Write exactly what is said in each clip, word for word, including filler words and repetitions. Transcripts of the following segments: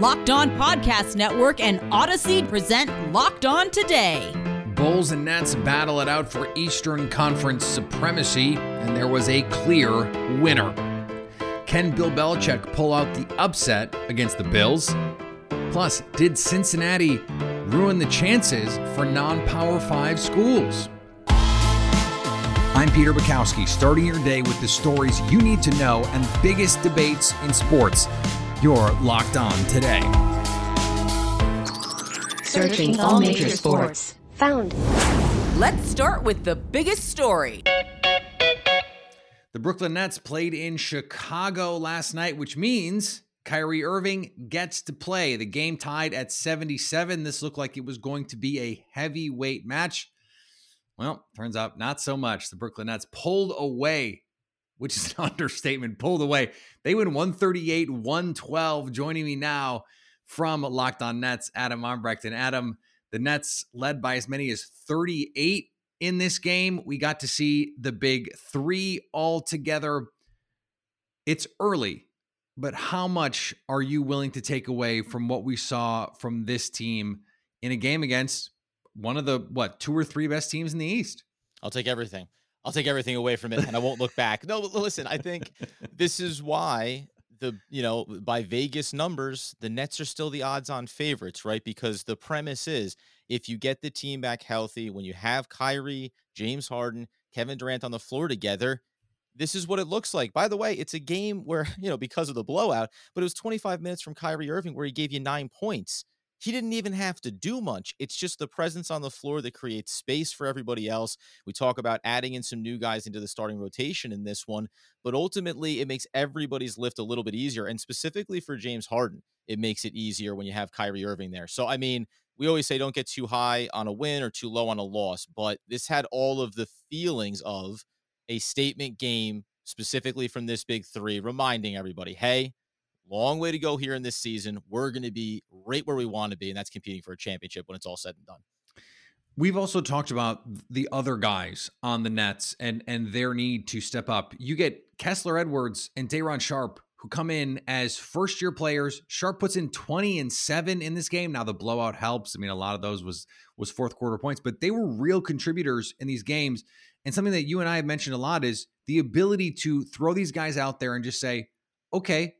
Locked On Podcast Network and Odyssey present Locked On Today. Bulls and Nets battle it out for Eastern Conference supremacy, and there was a clear winner. Can Bill Belichick pull out the upset against the Bills? Plus, did Cincinnati ruin the chances for non-Power five schools? I'm Peter Bukowski, starting your day with the stories you need to know and biggest debates in sports. You're Locked On Today. Searching all major sports. Found. Let's start with the biggest story. The Brooklyn Nets played in Chicago last night, which means Kyrie Irving gets to play. The game tied at seventy-seven. This looked like it was going to be a heavyweight match. Well, turns out not so much. The Brooklyn Nets pulled away, which is an understatement, pulled away. They win one thirty-eight to one twelve. Joining me now from Locked On Nets, Adam Ambrecht. And Adam, the Nets led by as many as thirty-eight in this game. We got to see the big three all together. It's early, but how much are you willing to take away from what we saw from this team in a game against one of the, what, two or three best teams in the East? I'll take everything. I'll take everything away from it, and I won't look back. No, but listen, I think this is why the, you know, by Vegas numbers, the Nets are still the odds-on favorites, right? Because the premise is if you get the team back healthy, when you have Kyrie, James Harden, Kevin Durant on the floor together, this is what it looks like. By the way, it's a game where, you know, because of the blowout, but it was twenty-five minutes from Kyrie Irving where he gave you nine points. He didn't even have to do much. It's just the presence on the floor that creates space for everybody else. We talk about adding in some new guys into the starting rotation in this one, but ultimately it makes everybody's lift a little bit easier. And specifically for James Harden, it makes it easier when you have Kyrie Irving there. So, I mean, we always say don't get too high on a win or too low on a loss, but this had all of the feelings of a statement game, specifically from this big three, reminding everybody, hey, long way to go here in this season. We're going to be right where we want to be, and that's competing for a championship when it's all said and done. We've also talked about the other guys on the Nets and, and their need to step up. You get Kessler Edwards and Day'Ron Sharpe, who come in as first-year players. Sharpe puts in twenty and seven in this game. Now, the blowout helps. I mean, a lot of those was, was fourth-quarter points, but they were real contributors in these games. And something that you and I have mentioned a lot is the ability to throw these guys out there and just say, okay,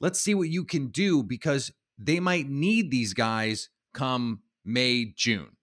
let's see what you can do, because they might need these guys come May, June.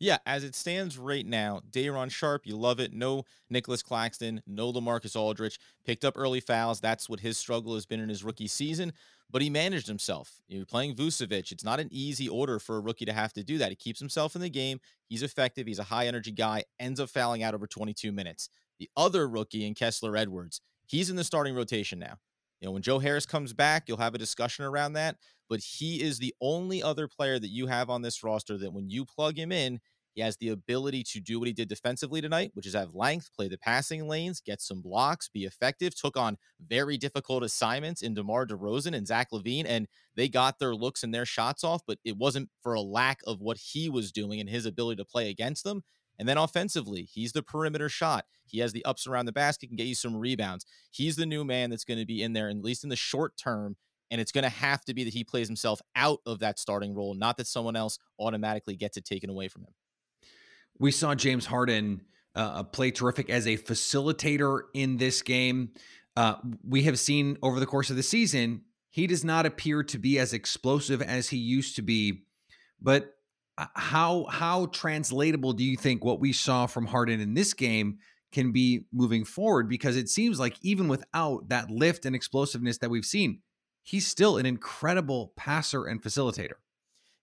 Yeah, as it stands right now, Day'Ron Sharpe, you love it. No Nicholas Claxton, no LaMarcus Aldridge. Picked up early fouls. That's what his struggle has been in his rookie season, but he managed himself. You're playing Vucevic. It's not an easy order for a rookie to have to do that. He keeps himself in the game. He's effective. He's a high-energy guy. Ends up fouling out over twenty-two minutes. The other rookie in Kessler Edwards, he's in the starting rotation now. You know, when Joe Harris comes back, you'll have a discussion around that, but he is the only other player that you have on this roster that when you plug him in, he has the ability to do what he did defensively tonight, which is have length, play the passing lanes, get some blocks, be effective, took on very difficult assignments in DeMar DeRozan and Zach Levine, and they got their looks and their shots off, but it wasn't for a lack of what he was doing and his ability to play against them. And then offensively, he's the perimeter shot. He has the ups around the basket, can get you some rebounds. He's the new man that's going to be in there, at least in the short term, and it's going to have to be that he plays himself out of that starting role, not that someone else automatically gets it taken away from him. We saw James Harden uh, play terrific as a facilitator in this game. Uh, we have seen over the course of the season, he does not appear to be as explosive as he used to be, but How how translatable do you think what we saw from Harden in this game can be moving forward? Because it seems like even without that lift and explosiveness that we've seen, he's still an incredible passer and facilitator.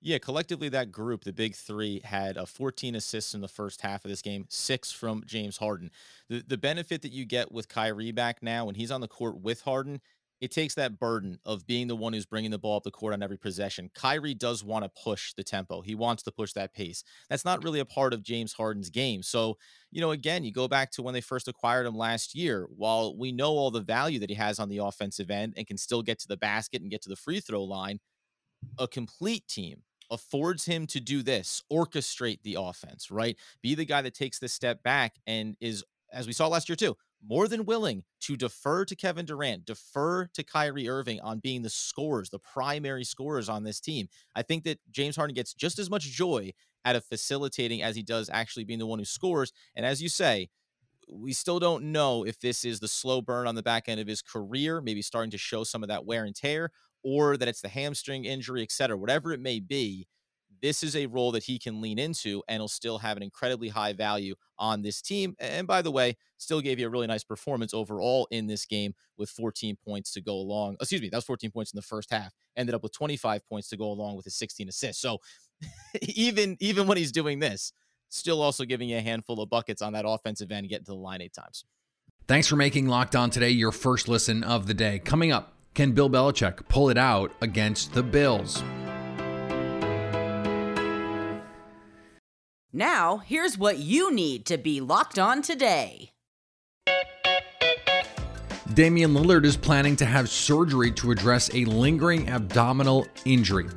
Yeah, collectively, that group, the big three, had uh, fourteen assists in the first half of this game, six from James Harden. The, the benefit that you get with Kyrie back now, when he's on the court with Harden, it takes that burden of being the one who's bringing the ball up the court on every possession. Kyrie does want to push the tempo. He wants to push that pace. That's not really a part of James Harden's game. So, you know, again, you go back to when they first acquired him last year. While we know all the value that he has on the offensive end and can still get to the basket and get to the free throw line, a complete team affords him to do this, orchestrate the offense, right? Be the guy that takes the step back and is, as we saw last year too, more than willing to defer to Kevin Durant, defer to Kyrie Irving on being the scorers, the primary scorers on this team. I think that James Harden gets just as much joy out of facilitating as he does actually being the one who scores. And as you say, we still don't know if this is the slow burn on the back end of his career, maybe starting to show some of that wear and tear, or that it's the hamstring injury, et cetera, whatever it may be. This is a role that he can lean into and will still have an incredibly high value on this team. And by the way, still gave you a really nice performance overall in this game with fourteen points to go along. Excuse me, that was fourteen points in the first half. Ended up with twenty-five points to go along with his sixteen assists. So even, even when he's doing this, still also giving you a handful of buckets on that offensive end, getting to the line eight times. Thanks for making Locked On Today your first listen of the day. Coming up, can Bill Belichick pull it out against the Bills? Now, here's what you need to be locked on today. Damian Lillard is planning to have surgery to address a lingering abdominal injury.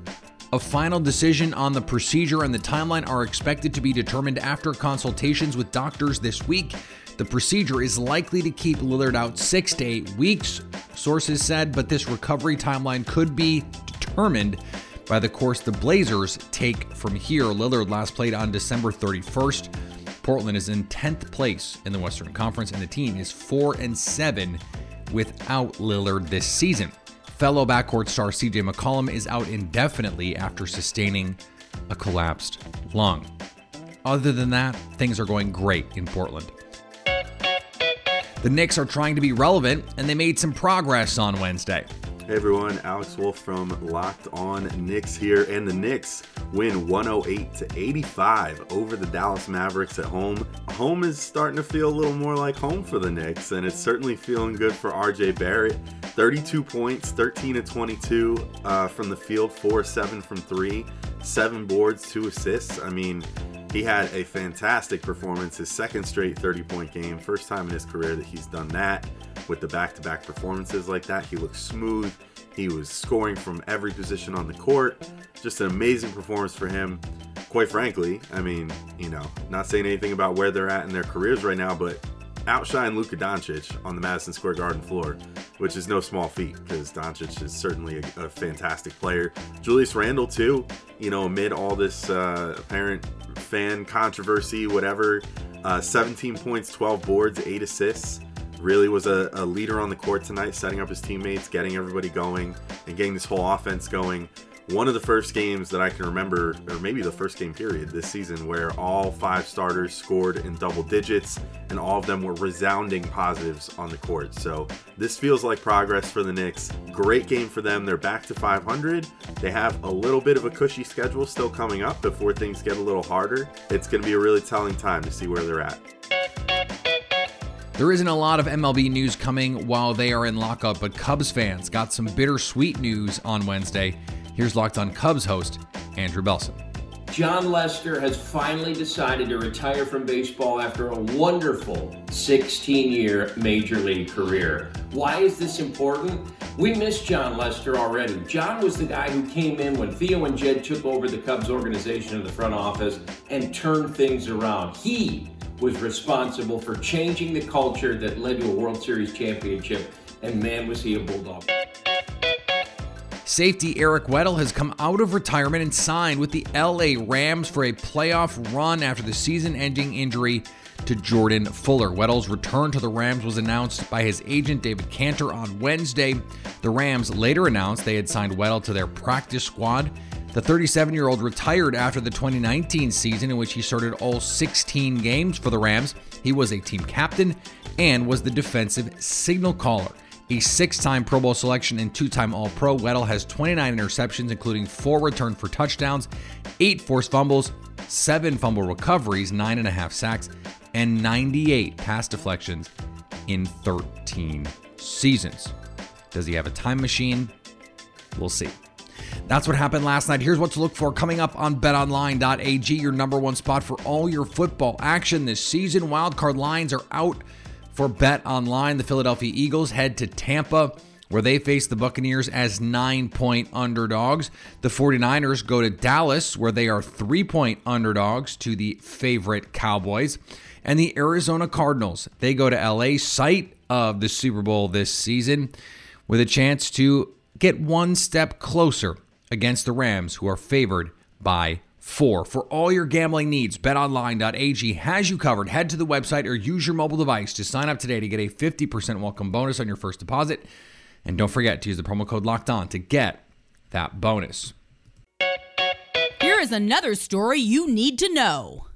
A final decision on the procedure and the timeline are expected to be determined after consultations with doctors this week. The procedure is likely to keep Lillard out six to eight weeks, sources said, but this recovery timeline could be determined by the course the Blazers take from here. Lillard last played on December thirty-first. Portland is in tenth place in the Western Conference, and the team is four and seven without Lillard this season. Fellow backcourt star C J McCollum is out indefinitely after sustaining a collapsed lung. Other than that, things are going great in Portland. The Knicks are trying to be relevant, and they made some progress on Wednesday. Hey everyone, Alex Wolf from Locked On Knicks here, and the Knicks win one oh eight to eighty-five over the Dallas Mavericks at home. Home is starting to feel a little more like home for the Knicks, and it's certainly feeling good for R J Barrett. thirty-two points, thirteen of twenty-two uh, from the field, four of seven from three, seven boards, two assists. I mean, he had a fantastic performance, his second straight thirty-point game, first time in his career that he's done that. With the back-to-back performances like that, he looked smooth. He was scoring from every position on the court. Just an amazing performance for him. Quite frankly, I mean, you know, not saying anything about where they're at in their careers right now, but outshine Luka Doncic on the Madison Square Garden floor, which is no small feat because Doncic is certainly a, a fantastic player. Julius Randle, too, you know, amid all this uh, apparent fan controversy, whatever, uh, seventeen points, twelve boards, eight assists. Really was a, a leader on the court tonight, setting up his teammates, getting everybody going, and getting this whole offense going. One of the first games that I can remember, or maybe the first game period this season, where all five starters scored in double digits, and all of them were resounding positives on the court. So this feels like progress for the Knicks. Great game for them. They're back to five hundred. They have a little bit of a cushy schedule still coming up before things get a little harder. It's going to be a really telling time to see where they're at. There isn't a lot of M L B news coming while they are in lockup, but Cubs fans got some bittersweet news on Wednesday. Here's Locked On Cubs host Andrew Belson. John Lester has finally decided to retire from baseball after a wonderful sixteen-year Major League career. Why is this important? We miss John Lester already. John was the guy who came in when Theo and Jed took over the Cubs organization in the front office and turned things around. He was responsible for changing the culture that led to a World Series championship, and man, was he a bulldog. Safety Eric Weddle has come out of retirement and signed with the L A Rams for a playoff run after the season-ending injury to Jordan Fuller. Weddle's return to the Rams was announced by his agent David Cantor on Wednesday. The Rams later announced they had signed Weddle to their practice squad. The thirty-seven-year-old retired after the twenty nineteen season, in which he started all sixteen games for the Rams. He was a team captain and was the defensive signal caller. A six-time Pro Bowl selection and two-time All-Pro, Weddle has twenty-nine interceptions, including four returned for touchdowns, eight forced fumbles, seven fumble recoveries, nine and a half sacks, and ninety-eight pass deflections in thirteen seasons. Does he have a time machine? We'll see. That's what happened last night. Here's what to look for coming up on bet online dot a g, your number one spot for all your football action this season. Wildcard lines are out for BetOnline. The Philadelphia Eagles head to Tampa where they face the Buccaneers as nine-point underdogs. The 49ers go to Dallas, where they are three-point underdogs to the favorite Cowboys. And the Arizona Cardinals, they go to L A, site of the Super Bowl this season, with a chance to get one step closer against the Rams, who are favored by four. For all your gambling needs, bet online dot a g has you covered. Head to the website or use your mobile device to sign up today to get a fifty percent welcome bonus on your first deposit. And don't forget to use the promo code LOCKEDON to get that bonus. Here is another story you need to know.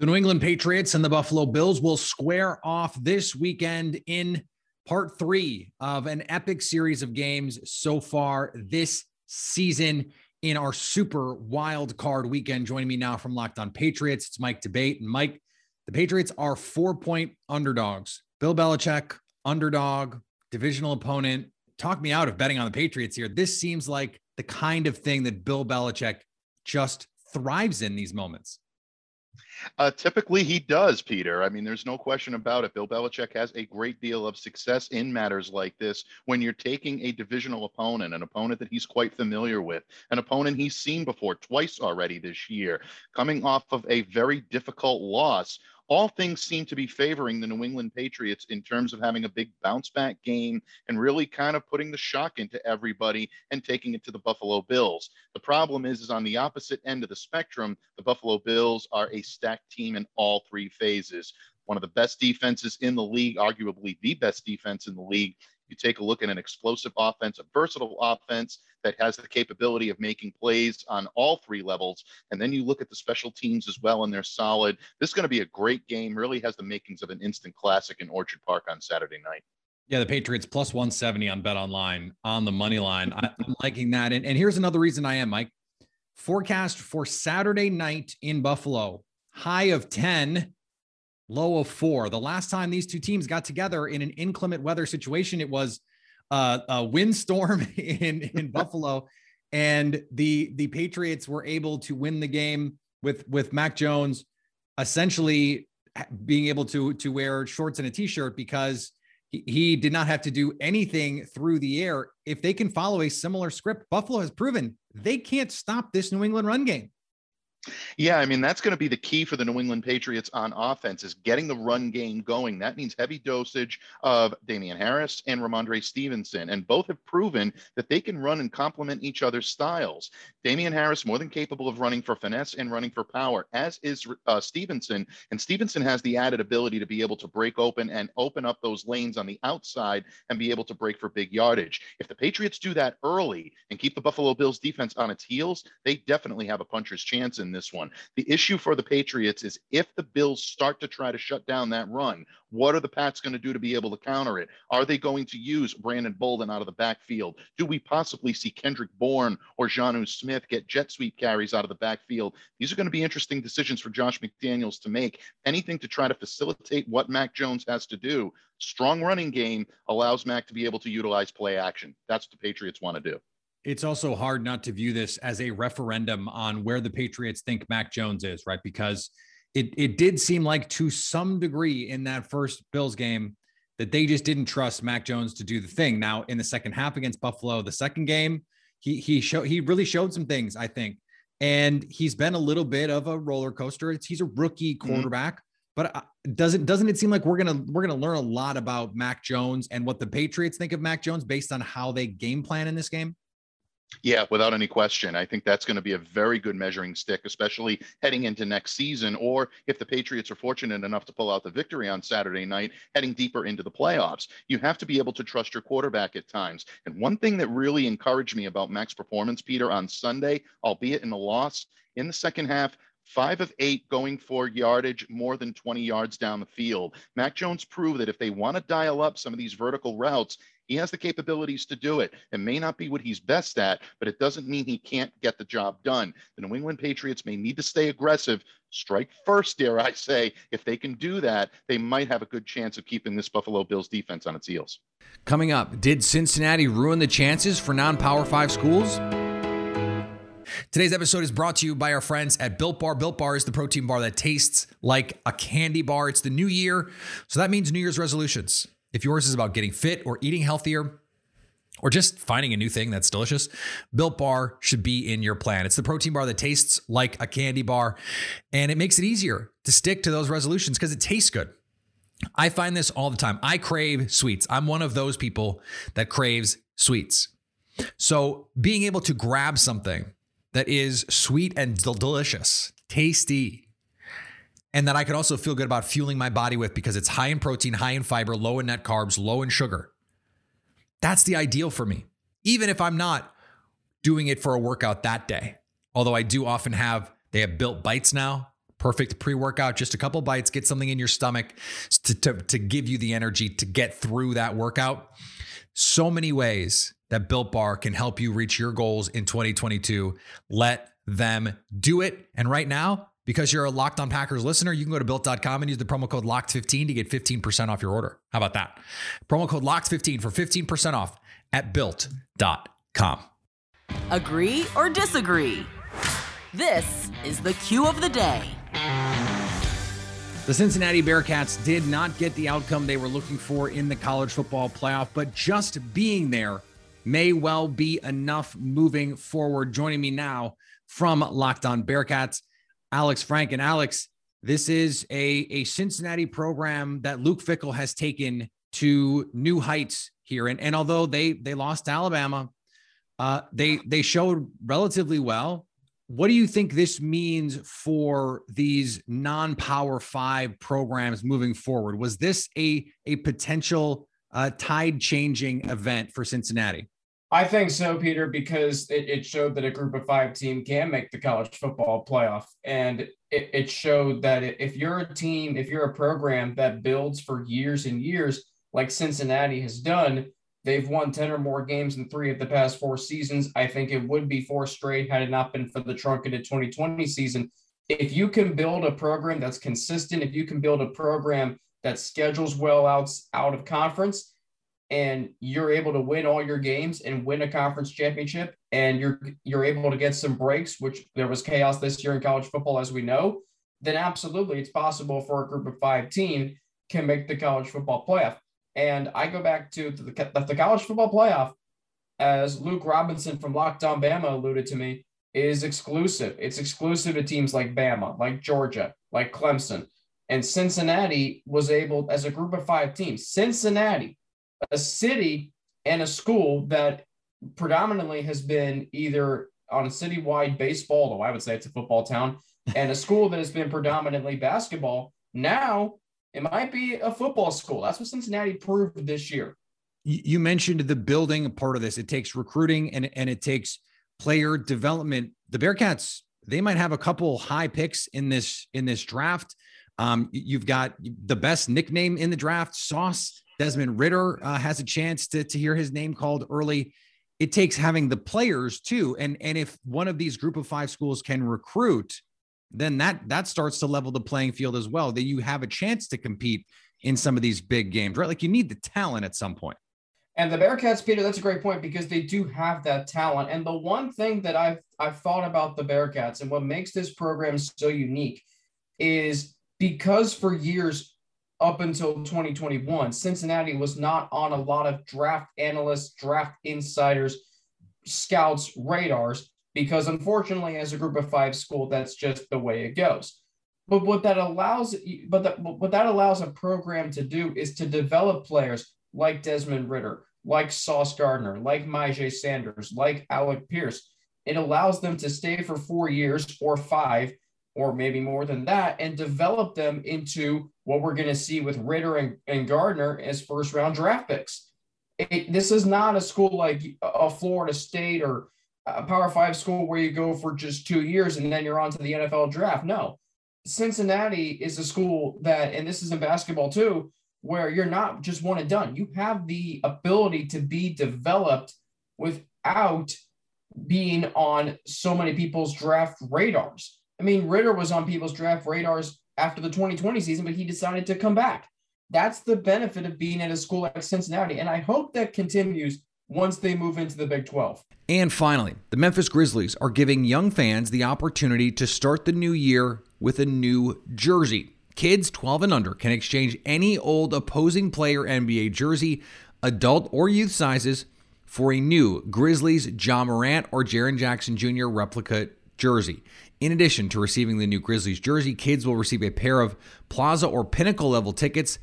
The New England Patriots and the Buffalo Bills will square off this weekend in part three of an epic series of games so far this season in our super wild card weekend. Joining me now from Locked On Patriots, it's Mike DeBate. And Mike, the Patriots are four-point underdogs. Bill Belichick, underdog, divisional opponent. Talk me out of betting on the Patriots here. This seems like the kind of thing that Bill Belichick just thrives in these moments. Uh, typically he does, Peter. I mean, there's no question about it. Bill Belichick has a great deal of success in matters like this when you're taking a divisional opponent, an opponent that he's quite familiar with, an opponent he's seen before twice already this year, coming off of a very difficult loss. All things seem to be favoring the New England Patriots in terms of having a big bounce back game and really kind of putting the shock into everybody and taking it to the Buffalo Bills. The problem is, is on the opposite end of the spectrum, the Buffalo Bills are a stacked team in all three phases. One of the best defenses in the league, arguably the best defense in the league. You take a look at an explosive offense, a versatile offense that has the capability of making plays on all three levels. And then you look at the special teams as well, and they're solid. This is going to be a great game. Really has the makings of an instant classic in Orchard Park on Saturday night. Yeah, the Patriots plus one seventy on BetOnline on the money line. I'm liking that. And, and here's another reason I am, Mike. Forecast for Saturday night in Buffalo, high of ten. Low of four. The last time these two teams got together in an inclement weather situation, it was uh, a windstorm in, in Buffalo, and the the Patriots were able to win the game with with Mac Jones essentially being able to to wear shorts and a t-shirt because he, he did not have to do anything through the air. If they can follow a similar script, Buffalo has proven they can't stop this New England run game. Yeah, I mean, that's going to be the key for the New England Patriots on offense is getting the run game going. That means heavy dosage of Damian Harris and Ramondre Stevenson, and both have proven that they can run and complement each other's styles. Damian Harris more than capable of running for finesse and running for power, as is uh, Stevenson, and Stevenson has the added ability to be able to break open and open up those lanes on the outside and be able to break for big yardage. If the Patriots do that early and keep the Buffalo Bills defense on its heels, they definitely have a puncher's chance in In this one. The issue for the Patriots is if the Bills start to try to shut down that run, what are the Pats going to do to be able to counter it? Are they going to use Brandon Bolden out of the backfield? Do we possibly see Kendrick Bourne or Jonnu Smith get jet sweep carries out of the backfield? These are going to be interesting decisions for Josh McDaniels to make. Anything to try to facilitate what Mac Jones has to do. Strong running game allows Mac to be able to utilize play action. That's what the Patriots want to do. It's also hard not to view this as a referendum on where the Patriots think Mac Jones is, right? Because it it did seem like to some degree in that first Bills game that they just didn't trust Mac Jones to do the thing. Now in the second half against Buffalo, the second game, he he showed he really showed some things, I think. And he's been a little bit of a roller coaster. It's, he's a rookie quarterback, mm-hmm. but doesn't doesn't it seem like we're gonna we're gonna learn a lot about Mac Jones and what the Patriots think of Mac Jones based on how they game plan in this game? Yeah, without any question. I think that's going to be a very good measuring stick, especially heading into next season, or if the Patriots are fortunate enough to pull out the victory on Saturday night, heading deeper into the playoffs. You have to be able to trust your quarterback at times. And one thing that really encouraged me about Mac's performance, Peter, on Sunday, albeit in a loss, in the second half, Five of eight going for yardage, more than twenty yards down the field. Mac Jones proved that if they want to dial up some of these vertical routes, he has the capabilities to do it. It may not be what he's best at, but it doesn't mean he can't get the job done. The New England Patriots may need to stay aggressive, strike first, dare I say. If they can do that, they might have a good chance of keeping this Buffalo Bills defense on its heels. Coming up, did Cincinnati ruin the chances for non-Power five schools? Today's episode is brought to you by our friends at Built Bar. Built Bar is the protein bar that tastes like a candy bar. It's the new year, so that means New Year's resolutions. If yours is about getting fit or eating healthier, or just finding a new thing that's delicious, Built Bar should be in your plan. It's the protein bar that tastes like a candy bar, and it makes it easier to stick to those resolutions because it tastes good. I find this all the time. I crave sweets. I'm one of those people that craves sweets. So being able to grab something that is sweet and del- delicious, tasty, and that I could also feel good about fueling my body with because it's high in protein, high in fiber, low in net carbs, low in sugar. That's the ideal for me, even if I'm not doing it for a workout that day. Although I do often have, they have Built Bites now. Perfect pre-workout, just a couple bites, get something in your stomach to, to, to give you the energy to get through that workout. So many ways that Built Bar can help you reach your goals in twenty twenty-two. Let them do it. And right now, because you're a Locked On Packers listener, you can go to Bilt dot com and use the promo code locked fifteen to get fifteen percent off your order. How about that? Promo code locked fifteen for fifteen percent off at Bilt dot com. Agree or disagree? This is the Q of the day. The Cincinnati Bearcats did not get the outcome they were looking for in the college football playoff, but just being there may well be enough moving forward. Joining me now from Locked On Bearcats, Alex Frank. And Alex, this is a, a Cincinnati program that Luke Fickell has taken to new heights here. And, and although they, they lost to Alabama, uh, they, they showed relatively well. What do you think this means for these non-Power Five programs moving forward? Was this a, a potential uh, tide-changing event for Cincinnati? I think so, Peter, because it, it showed that a group of five team can make the college football playoff. And it, it showed that if you're a team, if you're a program that builds for years and years, like Cincinnati has done, they've won ten or more games in three of the past four seasons. I think it would be four straight had it not been for the truncated twenty twenty season. If you can build a program that's consistent, if you can build a program that schedules well out, out of conference, and you're able to win all your games and win a conference championship, and you're you're able to get some breaks, which there was chaos this year in college football, as we know, then absolutely it's possible for a group of five team can make the college football playoff. And I go back to the, the college football playoff, as Luke Robinson from Locked On Bama alluded to me, is exclusive. It's exclusive to teams like Bama, like Georgia, like Clemson. And Cincinnati was able, as a group of five teams, Cincinnati, a city and a school that predominantly has been either on a citywide baseball, though I would say it's a football town, and a school that has been predominantly basketball, now it might be a football school. That's what Cincinnati proved this year. You mentioned the building part of this. It takes recruiting and, and it takes player development. The Bearcats, they might have a couple high picks in this, in this draft. Um, you've got the best nickname in the draft, Sauce. Desmond Ritter uh, has a chance to, to hear his name called early. It takes having the players too. And, and if one of these group of five schools can recruit, then that that starts to level the playing field as well, that you have a chance to compete in some of these big games, right? Like you need the talent at some point. And the Bearcats, Peter, that's a great point because they do have that talent. And the one thing that I've, I've thought about the Bearcats and what makes this program so unique is because for years up until twenty twenty-one, Cincinnati was not on a lot of draft analysts, draft insiders, scouts, radars, because unfortunately, as a group of five school, that's just the way it goes. But what that allows, but that, what that allows a program to do is to develop players like Desmond Ritter, like Sauce Gardner, like Myjai Sanders, like Alec Pierce. It allows them to stay for four years or five, or maybe more than that, and develop them into what we're going to see with Ritter and, and Gardner as first round draft picks. It, this is not a school like a Florida State or a Power Five school where you go for just two years and then you're on to the N F L draft. No, Cincinnati is a school that, and this is in basketball too, where you're not just one and done. You have the ability to be developed without being on so many people's draft radars. I mean, Ritter was on people's draft radars after the twenty twenty season, but he decided to come back. That's the benefit of being at a school like Cincinnati. And I hope that continues once they move into the Big twelve. And finally, the Memphis Grizzlies are giving young fans the opportunity to start the new year with a new jersey. Kids twelve and under can exchange any old opposing player N B A jersey, adult or youth sizes, for a new Grizzlies Ja Morant or Jaren Jackson Junior replica jersey. In addition to receiving the new Grizzlies jersey, kids will receive a pair of Plaza or Pinnacle level tickets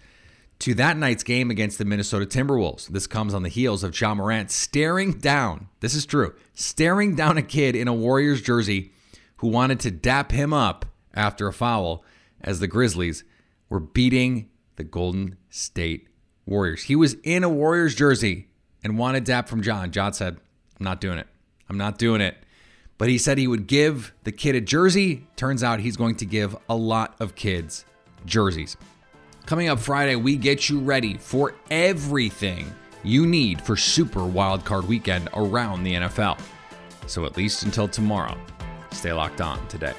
to that night's game against the Minnesota Timberwolves. This comes on the heels of Ja Morant staring down, this is true, staring down a kid in a Warriors jersey who wanted to dap him up after a foul as the Grizzlies were beating the Golden State Warriors. He was in a Warriors jersey and wanted dap from Ja. Ja said, I'm not doing it. I'm not doing it. But he said he would give the kid a jersey. Turns out he's going to give a lot of kids jerseys. Coming up Friday, we get you ready for everything you need for Super Wildcard Weekend around the N F L. So at least until tomorrow, stay locked on today.